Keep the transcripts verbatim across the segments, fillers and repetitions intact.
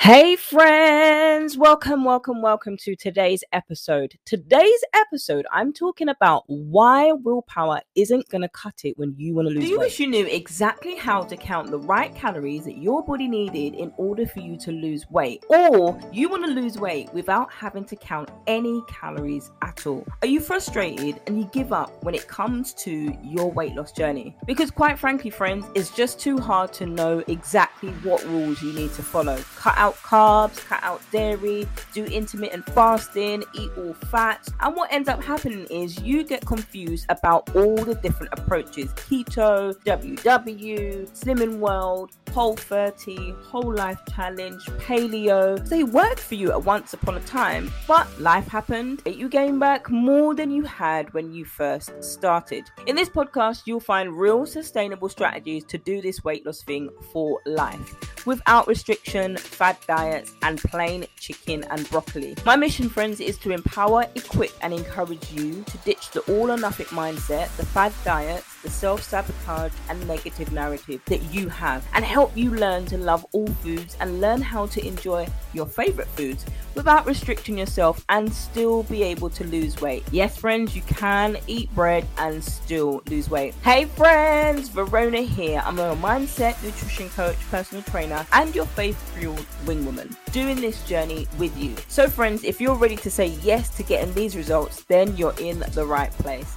Hey friends, welcome, welcome, welcome to today's episode. Today's episode, I'm talking about why willpower isn't going to cut it when you want to lose weight. Do you wish you knew exactly how to count the right calories that your body needed in order for you to lose weight? Or you want to lose weight without having to count any calories at all? Are you frustrated and you give up when it comes to your weight loss journey? Because quite frankly, friends, it's just too hard to know exactly what rules you need to follow. Cut out carbs, cut out dairy, do intermittent fasting, eat all fats. And what ends up happening is you get confused about all the different approaches: keto, W W, Slimming World, Whole thirty, Whole Life Challenge, Paleo. They worked for you at once upon a time, but life happened and you gained back more than you had when you first started. In this podcast, you'll find real sustainable strategies to do this weight loss thing for life, without restriction, fad diets, and plain chicken and broccoli. My mission, friends, is to empower, equip, and encourage you to ditch the all or nothing mindset, the fad diets, the self-sabotage, and negative narrative that you have, and help you learn to love all foods and learn how to enjoy your favorite foods without restricting yourself and still be able to lose weight. Yes, friends, you can eat bread and still lose weight. Hey, friends, Verona here. I'm a mindset, nutrition coach, personal trainer, and your faith-fueled wingwoman, doing this journey with you. So, friends, if you're ready to say yes to getting these results, then you're in the right place.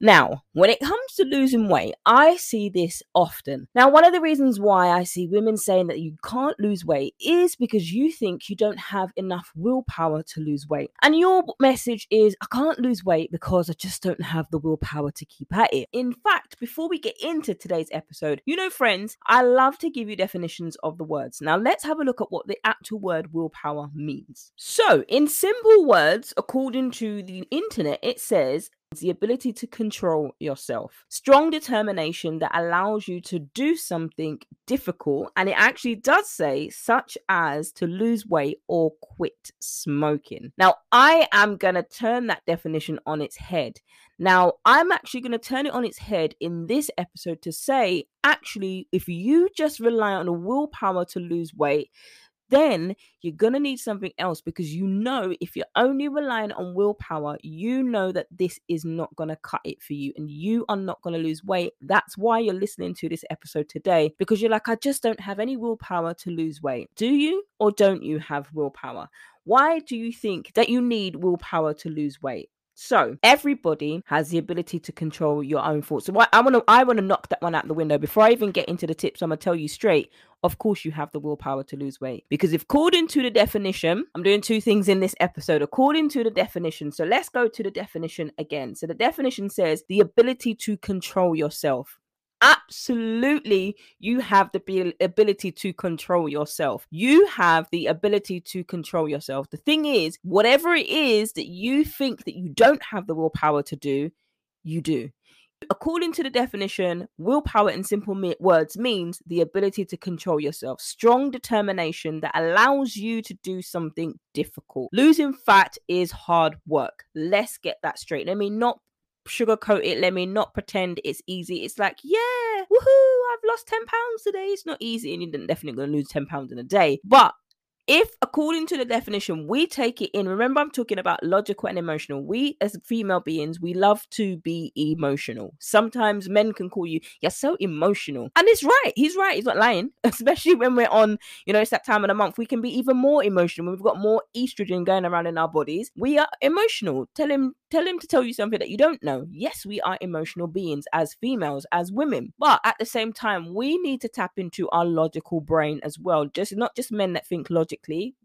Now, when it comes to losing weight, I see this often. Now, one of the reasons why I see women saying that you can't lose weight is because you think you don't have enough willpower to lose weight. And your message is, I can't lose weight because I just don't have the willpower to keep at it. In fact, before we get into today's episode, you know, friends, I love to give you definitions of the words. Now, let's have a look at what the actual word willpower means. So, in simple words, according to the internet, it says, the ability to control yourself. Strong determination that allows you to do something difficult. And it actually does say, such as to lose weight or quit smoking. Now, I am going to turn that definition on its head. Now, I'm actually going to turn it on its head in this episode to say, actually, if you just rely on a willpower to lose weight, then you're going to need something else, because you know if you're only relying on willpower, you know that this is not going to cut it for you and you are not going to lose weight. That's why you're listening to this episode today, because you're like, I just don't have any willpower to lose weight. Do you or don't you have willpower? Why do you think that you need willpower to lose weight? So everybody has the ability to control your own thoughts. So I, I want to I want to knock that one out the window. Before I even get into the tips, I'm going to tell you straight, of course you have the willpower to lose weight. Because if according to the definition, I'm doing two things in this episode, according to the definition. So let's go to the definition again. So the definition says the ability to control yourself. Absolutely, you have the ability to control yourself. You have the ability to control yourself. The thing is, whatever it is that you think that you don't have the willpower to do, you do. According to the definition, willpower in simple me- words means the ability to control yourself. Strong determination that allows you to do something difficult. Losing fat is hard work. Let's get that straight. Let me not sugarcoat it. Let me not pretend it's easy. It's like, yeah, woohoo, I've lost ten pounds today. It's not easy, and you're definitely going to lose ten pounds in a day. But if, according to the definition, we take it in, remember I'm talking about logical and emotional. We as female beings, we love to be emotional. Sometimes men can call you, you're so emotional. And it's right. He's right. He's not lying. Especially when we're on, you know, it's that time of the month. We can be even more emotional. We've got more estrogen going around in our bodies. We are emotional. Tell him, tell him to tell you something that you don't know. Yes, we are emotional beings as females, as women. But at the same time, we need to tap into our logical brain as well. Just not just men that think logically.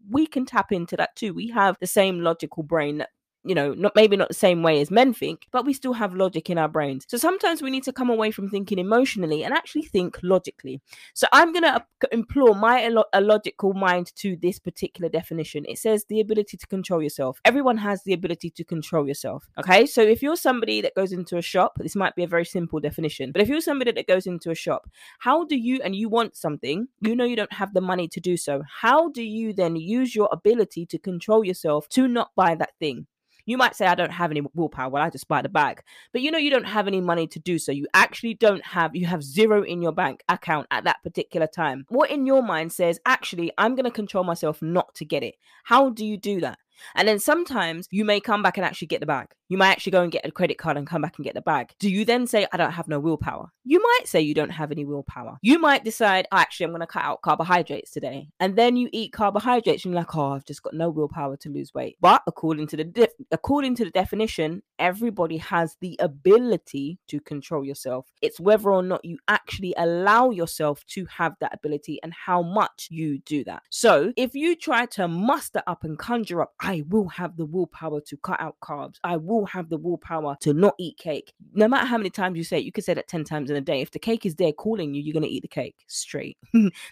We can tap into that too. We have the same logical brain that, you know, not maybe not the same way as men think, but we still have logic in our brains. So sometimes we need to come away from thinking emotionally and actually think logically. So I'm going to implore my illo- illogical mind to this particular definition. It says the ability to control yourself. Everyone has the ability to control yourself. Okay. So if you're somebody that goes into a shop, this might be a very simple definition, but if you're somebody that goes into a shop, how do you, and you want something, you know, you don't have the money to do so. How do you then use your ability to control yourself to not buy that thing? You might say, I don't have any willpower. Well, I just buy the bag. But you know you don't have any money to do so. You actually don't have, you have zero in your bank account at that particular time. What in your mind says, actually, I'm going to control myself not to get it? How do you do that? And then sometimes you may come back and actually get the bag. You might actually go and get a credit card and come back and get the bag. Do you then say, I don't have no willpower? You might say you don't have any willpower. You might decide, oh, actually, I'm going to cut out carbohydrates today. And then you eat carbohydrates and you're like, oh, I've just got no willpower to lose weight. But according to the de- according to the definition, everybody has the ability to control yourself. It's whether or not you actually allow yourself to have that ability and how much you do that. So if you try to muster up and conjure up, I will have the willpower to cut out carbs. I will have the willpower to not eat cake. No matter how many times you say it, you could say that ten times in a day. If the cake is there calling you, you're going to eat the cake straight.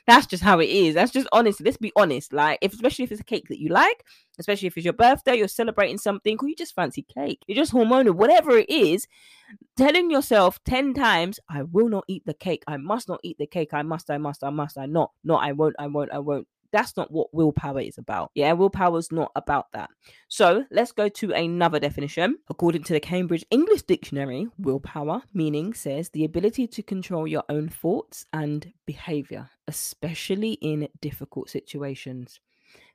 That's just how it is. That's just honest. Let's be honest. Like, if, especially if it's a cake that you like, especially if it's your birthday, you're celebrating something, or you just fancy cake. You're just hormonal, whatever it is, telling yourself ten times, I will not eat the cake. I must not eat the cake. I must, I must, I must, I not, not, I won't, I won't, I won't. That's not what willpower is about. Yeah, willpower is not about that. So let's go to another definition. According to the Cambridge English Dictionary, willpower meaning says the ability to control your own thoughts and behavior, especially in difficult situations.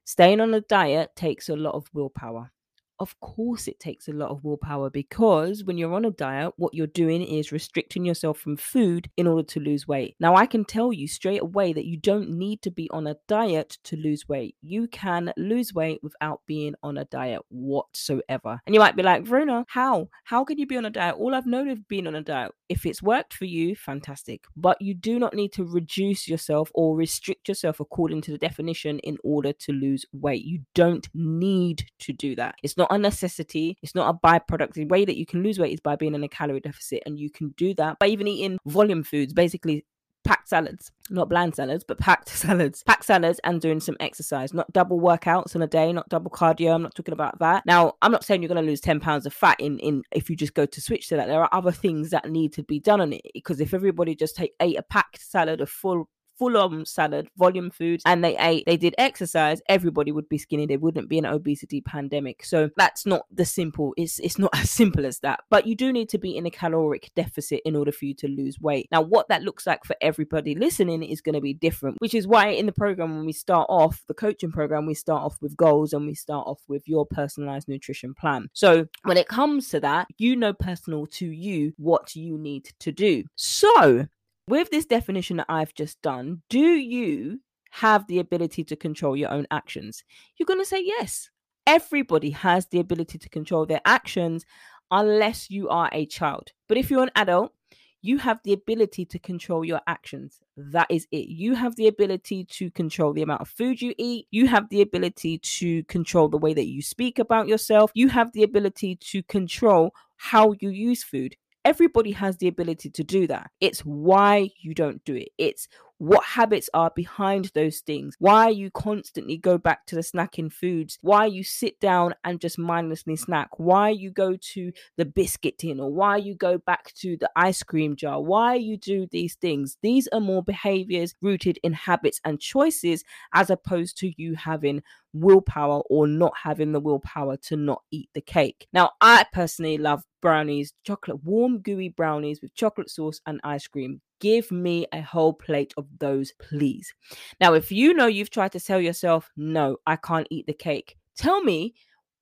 Staying on a diet takes a lot of willpower. Of course it takes a lot of willpower, because when you're on a diet, what you're doing is restricting yourself from food in order to lose weight. Now, I can tell you straight away that you don't need to be on a diet to lose weight. You can lose weight without being on a diet whatsoever. And you might be like, Verona, how? How can you be on a diet? All I've known of being on a diet. If it's worked for you, fantastic. But you do not need to reduce yourself or restrict yourself according to the definition in order to lose weight. You don't need to do that. It's not Not a necessity. It's not a byproduct. The way that you can lose weight is by being in a calorie deficit, and you can do that by even eating volume foods, basically packed salads, not bland salads, but packed salads, packed salads, and doing some exercise, not double workouts on a day, not double cardio. I'm not talking about that. Now, I'm not saying you're going to lose ten pounds of fat in, in if you just go to switch to that. There are other things that need to be done on it, because if everybody just take ate a packed salad, a full full-on salad, volume food, and they ate, they did exercise, everybody would be skinny. There wouldn't be an obesity pandemic. So that's not the simple, it's it's not as simple as that. But you do need to be in a caloric deficit in order for you to lose weight. Now, what that looks like for everybody listening is going to be different, which is why in the program, when we start off the coaching program, we start off with goals and we start off with your personalized nutrition plan. So when it comes to that, you know personal to you what you need to do. So with this definition that I've just done, do you have the ability to control your own actions? You're going to say yes. Everybody has the ability to control their actions unless you are a child. But if you're an adult, you have the ability to control your actions. That is it. You have the ability to control the amount of food you eat. You have the ability to control the way that you speak about yourself. You have the ability to control how you use food. Everybody has the ability to do that. It's why you don't do it. It's what habits are behind those things, why you constantly go back to the snacking foods, why you sit down and just mindlessly snack, why you go to the biscuit tin, or why you go back to the ice cream jar, why you do these things. These are more behaviors rooted in habits and choices, as opposed to you having willpower or not having the willpower to not eat the cake. Now, I personally love brownies, chocolate, warm, gooey brownies with chocolate sauce and ice cream. Give me a whole plate of those, please. Now, if you know you've tried to tell yourself, no, I can't eat the cake, tell me,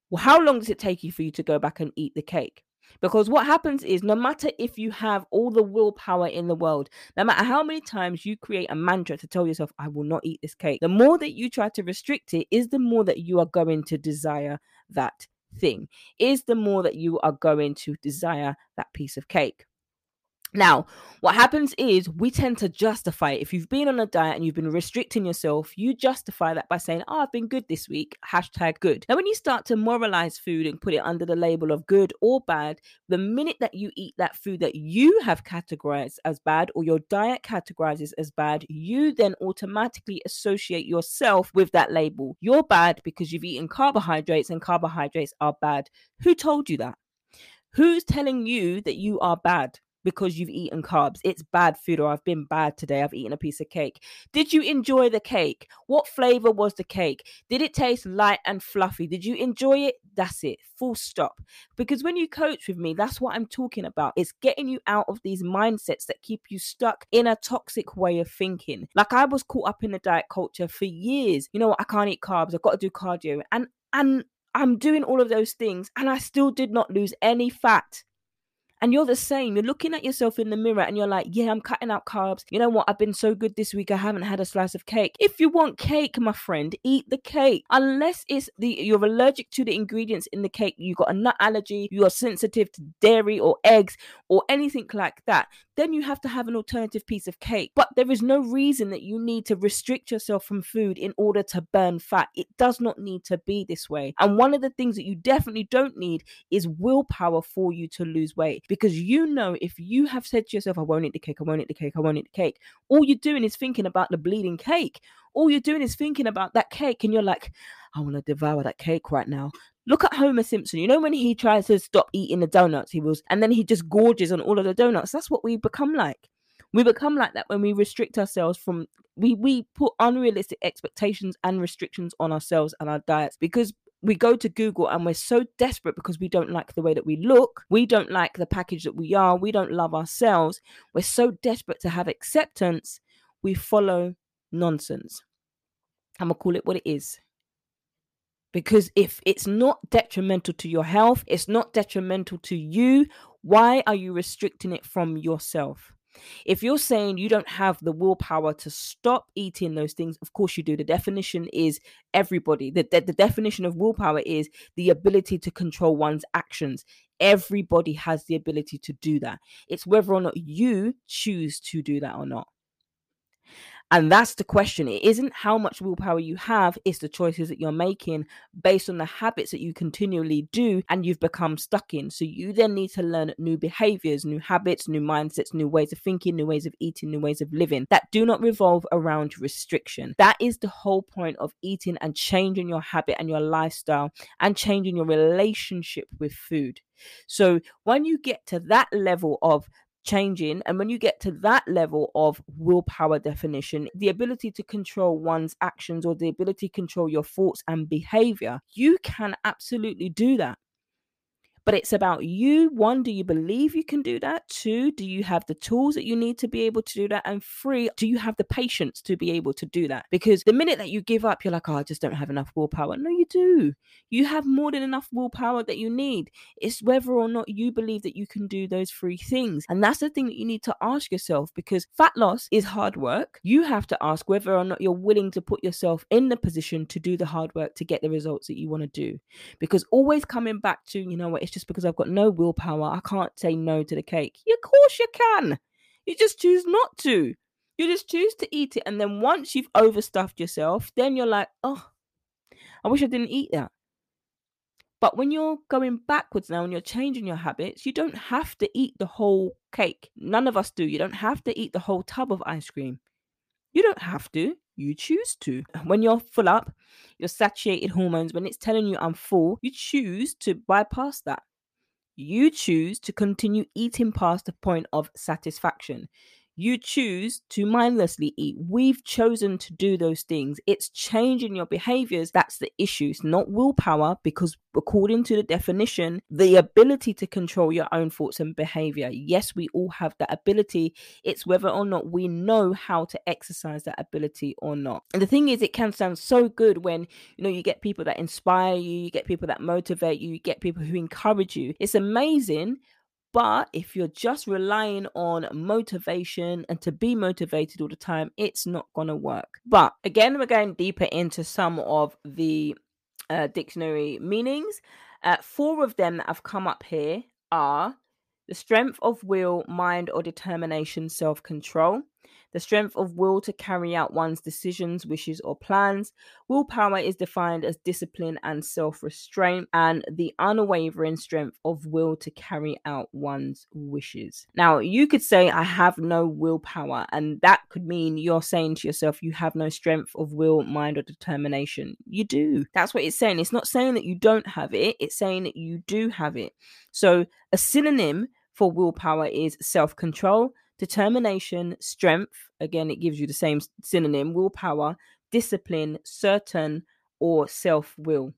well, how long does it take you for you to go back and eat the cake? Because what happens is, no matter if you have all the willpower in the world, no matter how many times you create a mantra to tell yourself, I will not eat this cake, the more that you try to restrict it is the more that you are going to desire that thing, is the more that you are going to desire that piece of cake. Now, what happens is we tend to justify it. If you've been on a diet and you've been restricting yourself, you justify that by saying, oh, I've been good this week, hashtag good. Now, when you start to moralize food and put it under the label of good or bad, the minute that you eat that food that you have categorized as bad, or your diet categorizes as bad, you then automatically associate yourself with that label. You're bad because you've eaten carbohydrates, and carbohydrates are bad. Who told you that? Who's telling you that you are bad? because you've eaten carbs. It's bad food, or I've been bad today. I've eaten a piece of cake. Did you enjoy the cake? What flavor was the cake? Did it taste light and fluffy? Did you enjoy it? That's it. Full stop. Because when you coach with me, that's what I'm talking about. It's getting you out of these mindsets that keep you stuck in a toxic way of thinking. Like, I was caught up in the diet culture for years. You know what? I can't eat carbs. I've got to do cardio. And, and I'm doing all of those things, and I still did not lose any fat. And you're the same. You're looking at yourself in the mirror and you're like, yeah, I'm cutting out carbs. You know what? I've been so good this week. I haven't had a slice of cake. If you want cake, my friend, eat the cake. Unless it's the you're allergic to the ingredients in the cake. You've got a nut allergy. You are sensitive to dairy or eggs or anything like that. Then you have to have an alternative piece of cake. But there is no reason that you need to restrict yourself from food in order to burn fat. It does not need to be this way. And one of the things that you definitely don't need is willpower for you to lose weight. Because you know, if you have said to yourself, I won't eat the cake, I won't eat the cake, I won't eat the cake, all you're doing is thinking about the bleeding cake. All you're doing is thinking about that cake, and you're like, I want to devour that cake right now. Look at Homer Simpson. You know when he tries to stop eating the donuts, he was, and then he just gorges on all of the donuts. That's what we become like. We become like that when we restrict ourselves from, we, we put unrealistic expectations and restrictions on ourselves and our diets, because we go to Google and we're so desperate because we don't like the way that we look. We don't like the package that we are. We don't love ourselves. We're so desperate to have acceptance. We follow nonsense. I'm going to call it what it is. Because if it's not detrimental to your health, it's not detrimental to you, why are you restricting it from yourself? If you're saying you don't have the willpower to stop eating those things, of course you do. The definition is everybody. The, the, the definition of willpower is the ability to control one's actions. Everybody has the ability to do that. It's whether or not you choose to do that or not. And that's the question. It isn't how much willpower you have, it's the choices that you're making based on the habits that you continually do and you've become stuck in. So you then need to learn new behaviors, new habits, new mindsets, new ways of thinking, new ways of eating, new ways of living that do not revolve around restriction. That is the whole point of eating and changing your habit and your lifestyle and changing your relationship with food. So when you get to that level of changing, and when you get to that level of willpower definition, the ability to control one's actions or the ability to control your thoughts and behavior, you can absolutely do that. But it's about you. One, do you believe you can do that? Two, do you have the tools that you need to be able to do that? And three, do you have the patience to be able to do that? Because the minute that you give up, you're like, oh, I just don't have enough willpower. No, you do. You have more than enough willpower that you need. It's whether or not you believe that you can do those three things. And that's the thing that you need to ask yourself, because fat loss is hard work. You have to ask whether or not you're willing to put yourself in the position to do the hard work to get the results that you want to do. Because always coming back to, you know what, it's just because I've got no willpower, I can't say no to the cake. Yeah, of course you can. You just choose not to. You just choose to eat it. And then once you've overstuffed yourself, then you're like, oh, I wish I didn't eat that. But when you're going backwards now and you're changing your habits, you don't have to eat the whole cake. None of us do. You don't have to eat the whole tub of ice cream. You don't have to. You choose to. When you're full up, your satiated hormones, when it's telling you I'm full, you choose to bypass that. You choose to continue eating past the point of satisfaction. You choose to mindlessly eat. We've chosen to do those things. It's changing your behaviors. That's the issue. It's not willpower, because according to the definition, the ability to control your own thoughts and behavior. Yes, we all have that ability. It's whether or not we know how to exercise that ability or not. And the thing is, it can sound so good when, you know, you get people that inspire you, you get people that motivate you, you get people who encourage you. It's amazing. But if you're just relying on motivation and to be motivated all the time, it's not going to work. But again, we're going deeper into some of the uh, dictionary meanings. Uh, four of them that have come up here are the strength of will, mind or determination, self-control. The strength of will to carry out one's decisions, wishes, or plans. Willpower is defined as discipline and self-restraint, and the unwavering strength of will to carry out one's wishes. Now, you could say, I have no willpower, and that could mean you're saying to yourself, you have no strength of will, mind, or determination. You do. That's what it's saying. It's not saying that you don't have it. It's saying that you do have it. So a synonym for willpower is self-control, determination, strength. Again, it gives you the same synonym, willpower, discipline, certain, or self-will.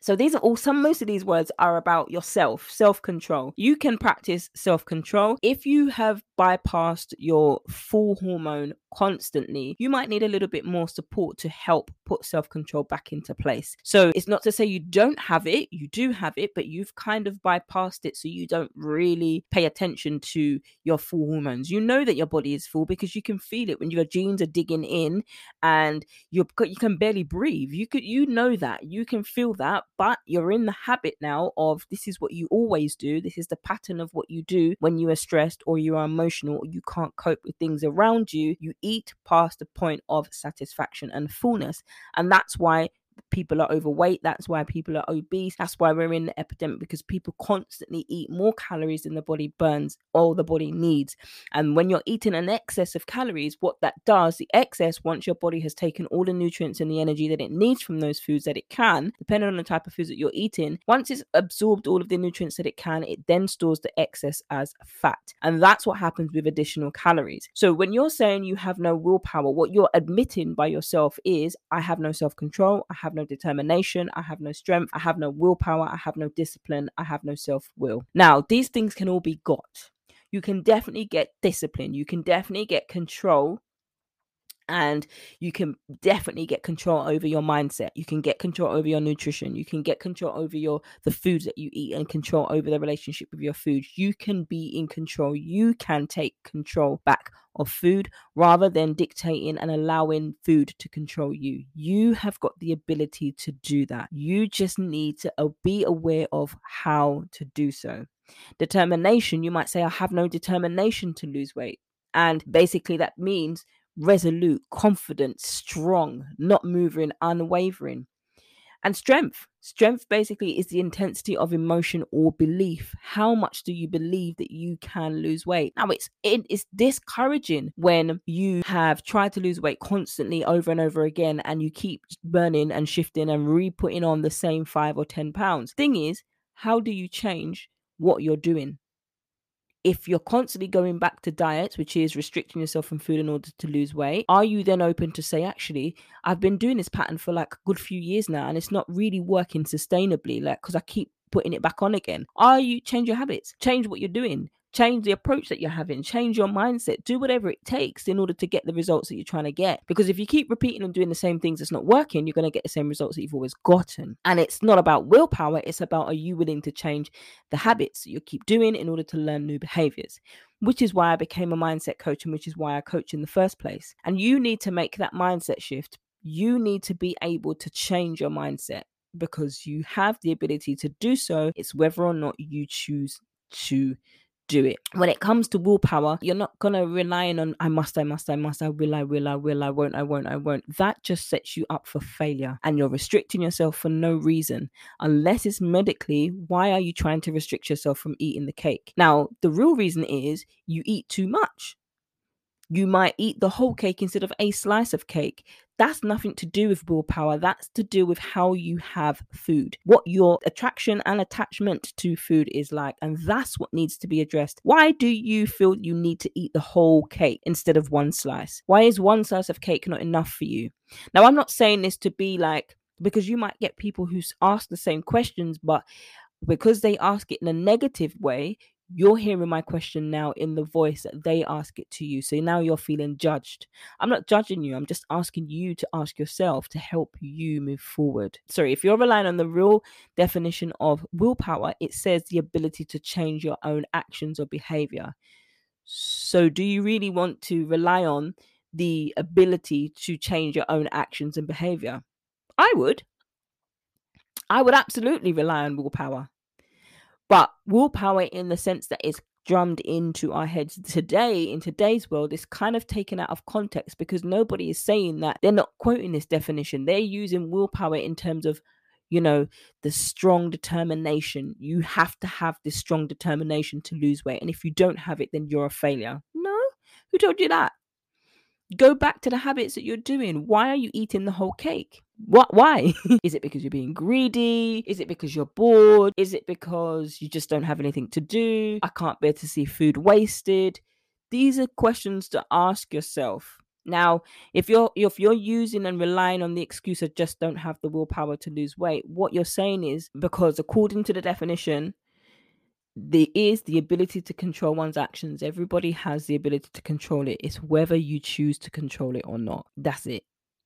So these are all, some, most of these words are about yourself, self-control. You can practice self-control. If you have bypassed your full hormone constantly, you might need a little bit more support to help put self-control back into place. So it's not to say you don't have it, you do have it, but you've kind of bypassed it. So you don't really pay attention to your full hormones. You know that your body is full because you can feel it when your jeans are digging in and you're, you can barely breathe. You could, you know that, you can feel that. But you're in the habit now of, this is what you always do. This is the pattern of what you do when you are stressed or you are emotional or you can't cope with things around you. You eat past the point of satisfaction and fullness. And that's why people are overweight. That's why people are obese. That's why we're in the epidemic, because people constantly eat more calories than the body burns or the body needs. And when you're eating an excess of calories, what that does, the excess, once your body has taken all the nutrients and the energy that it needs from those foods that it can, depending on the type of foods that you're eating, once it's absorbed all of the nutrients that it can, it then stores the excess as fat. And that's what happens with additional calories. So when you're saying you have no willpower, what you're admitting by yourself is, I have no self-control, I have no determination, I have no strength, I have no willpower, I have no discipline, I have no self-will. Now, these things can all be got. You can definitely get discipline, you can definitely get control, and you can definitely get control over your mindset. You can get control over your nutrition. You can get control over your the foods that you eat and control over the relationship with your food. You can be in control. You can take control back of food rather than dictating and allowing food to control you. You have got the ability to do that. You just need to be aware of how to do so. Determination, you might say, I have no determination to lose weight. And basically that means resolute, confident, strong, not moving, unwavering. And strength. Strength basically is the intensity of emotion or belief. How much do you believe that you can lose weight? Now, it's it is discouraging when you have tried to lose weight constantly over and over again and you keep burning and shifting and re-putting on the same five or ten pounds. Thing is, how do you change what you're doing? If you're constantly going back to diets, which is restricting yourself from food in order to lose weight, are you then open to say, actually, I've been doing this pattern for like a good few years now and it's not really working sustainably, like, because I keep putting it back on again. Are you, change your habits, change what you're doing, change the approach that you're having, change your mindset, do whatever it takes in order to get the results that you're trying to get. Because if you keep repeating and doing the same things that's not working, you're going to get the same results that you've always gotten. And it's not about willpower, it's about, are you willing to change the habits that you keep doing in order to learn new behaviors? Which is why I became a mindset coach and which is why I coach in the first place. And you need to make that mindset shift. You need to be able to change your mindset because you have the ability to do so. It's whether or not you choose to do it. When it comes to willpower, you're not going to rely on, I must, I must, I must, I will, I will, I will, I won't, I won't, I won't. That just sets you up for failure and you're restricting yourself for no reason. Unless it's medically, why are you trying to restrict yourself from eating the cake? Now, the real reason is you eat too much. You might eat the whole cake instead of a slice of cake. That's nothing to do with willpower. That's to do with how you have food, what your attraction and attachment to food is like. And that's what needs to be addressed. Why do you feel you need to eat the whole cake instead of one slice? Why is one slice of cake not enough for you? Now, I'm not saying this to be like, because you might get people who ask the same questions, but because they ask it in a negative way, you're hearing my question now in the voice that they ask it to you. So now you're feeling judged. I'm not judging you. I'm just asking you to ask yourself to help you move forward. Sorry, if you're relying on the real definition of willpower, it says the ability to change your own actions or behavior. So do you really want to rely on the ability to change your own actions and behavior? I would. I would absolutely rely on willpower. But willpower in the sense that it's drummed into our heads today, in today's world, is kind of taken out of context because nobody is saying that. They're not quoting this definition. They're using willpower in terms of, you know, the strong determination. You have to have this strong determination to lose weight. And if you don't have it, then you're a failure. No? Who told you that? Go back to the habits that you're doing. Why are you eating the whole cake? What? Why? Is it because you're being greedy? Is it because you're bored? Is it because you just don't have anything to do? I can't bear to see food wasted. These are questions to ask yourself. Now, if you're if you're using and relying on the excuse of just don't have the willpower to lose weight, what you're saying is, because according to the definition, there is the ability to control one's actions. Everybody has the ability to control it. It's whether you choose to control it or not. That's it.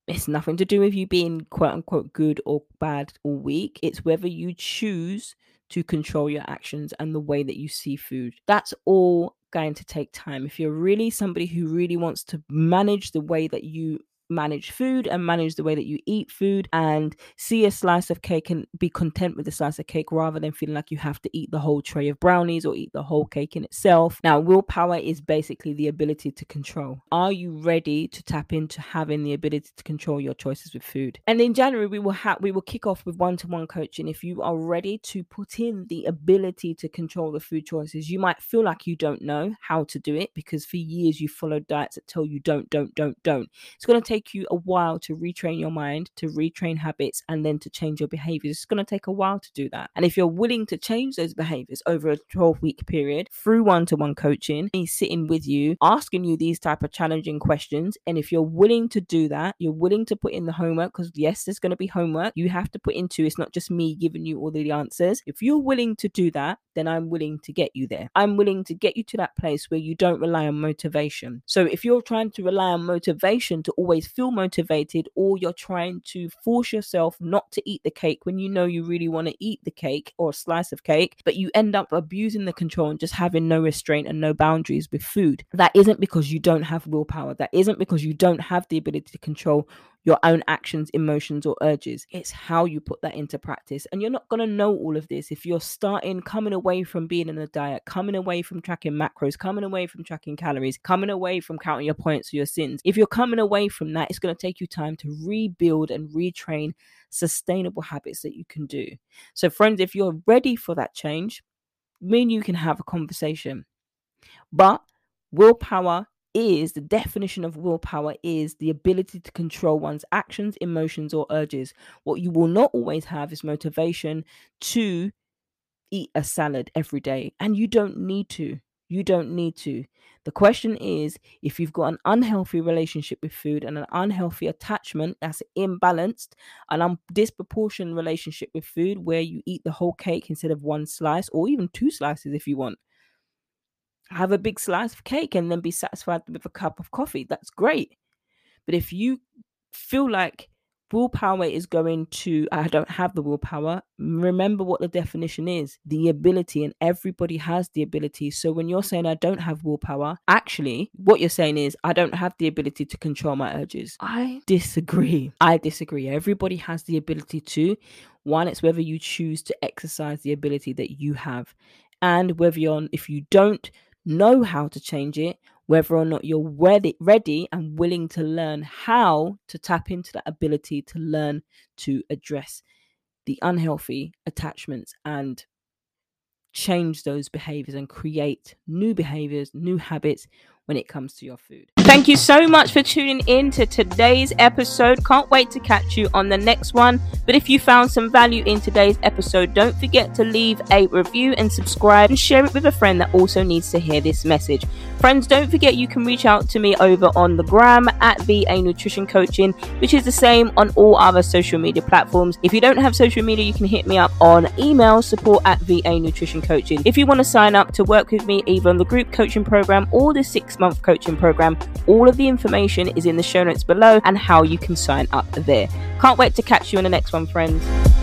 It's nothing to do with you being quote unquote good or bad or weak. It's whether you choose to control your actions and the way that you see food. That's all going to take time. If you're really somebody who really wants to manage the way that you manage food and manage the way that you eat food and see a slice of cake and be content with the slice of cake rather than feeling like you have to eat the whole tray of brownies or eat the whole cake in itself. Now, willpower is basically the ability to control. Are you ready to tap into having the ability to control your choices with food? And in January, we will have we will kick off with one-to-one coaching. If you are ready to put in the ability to control the food choices, you might feel like you don't know how to do it because for years you followed diets that tell you don't, don't, don't, don't. It's going to take you a while to retrain your mind, to retrain habits, and then to change your behaviors. It's going to take a while to do that. And if you're willing to change those behaviors over a twelve week period through one-to-one coaching, me sitting with you, asking you these type of challenging questions, and if you're willing to do that, you're willing to put in the homework, because yes, there's going to be homework you have to put into. It's not just me giving you all the answers. If you're willing to do that, then I'm willing to get you there. I'm willing to get you to that place where you don't rely on motivation. So if you're trying to rely on motivation to always feel motivated, or you're trying to force yourself not to eat the cake when you know you really want to eat the cake or a slice of cake, but you end up abusing the control and just having no restraint and no boundaries with food, that isn't because you don't have willpower. That isn't because you don't have the ability to control your own actions, emotions, or urges. It's how you put that into practice. And you're not going to know all of this if you're starting, coming away from being on a diet, coming away from tracking macros, coming away from tracking calories, coming away from counting your points or your sins. If you're coming away from that, it's going to take you time to rebuild and retrain sustainable habits that you can do. So friends, if you're ready for that change, me and you can have a conversation. But willpower is the definition of willpower is the ability to control one's actions, emotions, or urges. What you will not always have is motivation to eat a salad every day, and you don't need to. You don't need to. The question is, if you've got an unhealthy relationship with food and an unhealthy attachment that's imbalanced, an un- disproportionate relationship with food where you eat the whole cake instead of one slice or even two slices if you want. Have a big slice of cake and then be satisfied with a cup of coffee. That's great. But if you feel like willpower is going to, I don't have the willpower, remember what the definition is, the ability, and everybody has the ability. So when you're saying I don't have willpower, actually what you're saying is I don't have the ability to control my urges. I disagree. I disagree. Everybody has the ability to. One, it's whether you choose to exercise the ability that you have, and whether you're on, if you don't know how to change it, whether or not you're ready, ready and willing to learn how to tap into that ability to learn to address the unhealthy attachments and change those behaviors and create new behaviors, new habits when it comes to your food. Thank you so much for tuning in to today's episode. Can't wait to catch you on the next one. But if you found some value in today's episode, don't forget to leave a review and subscribe and share it with a friend that also needs to hear this message. Friends, don't forget you can reach out to me over on the gram at V A Nutrition Coaching, which is the same on all other social media platforms. If you don't have social media, you can hit me up on email, support at V A Nutrition Coaching. If you want to sign up to work with me, either on the group coaching program or the six month coaching program, all of the information is in the show notes below and how you can sign up there. Can't wait to catch you in the next one, friends.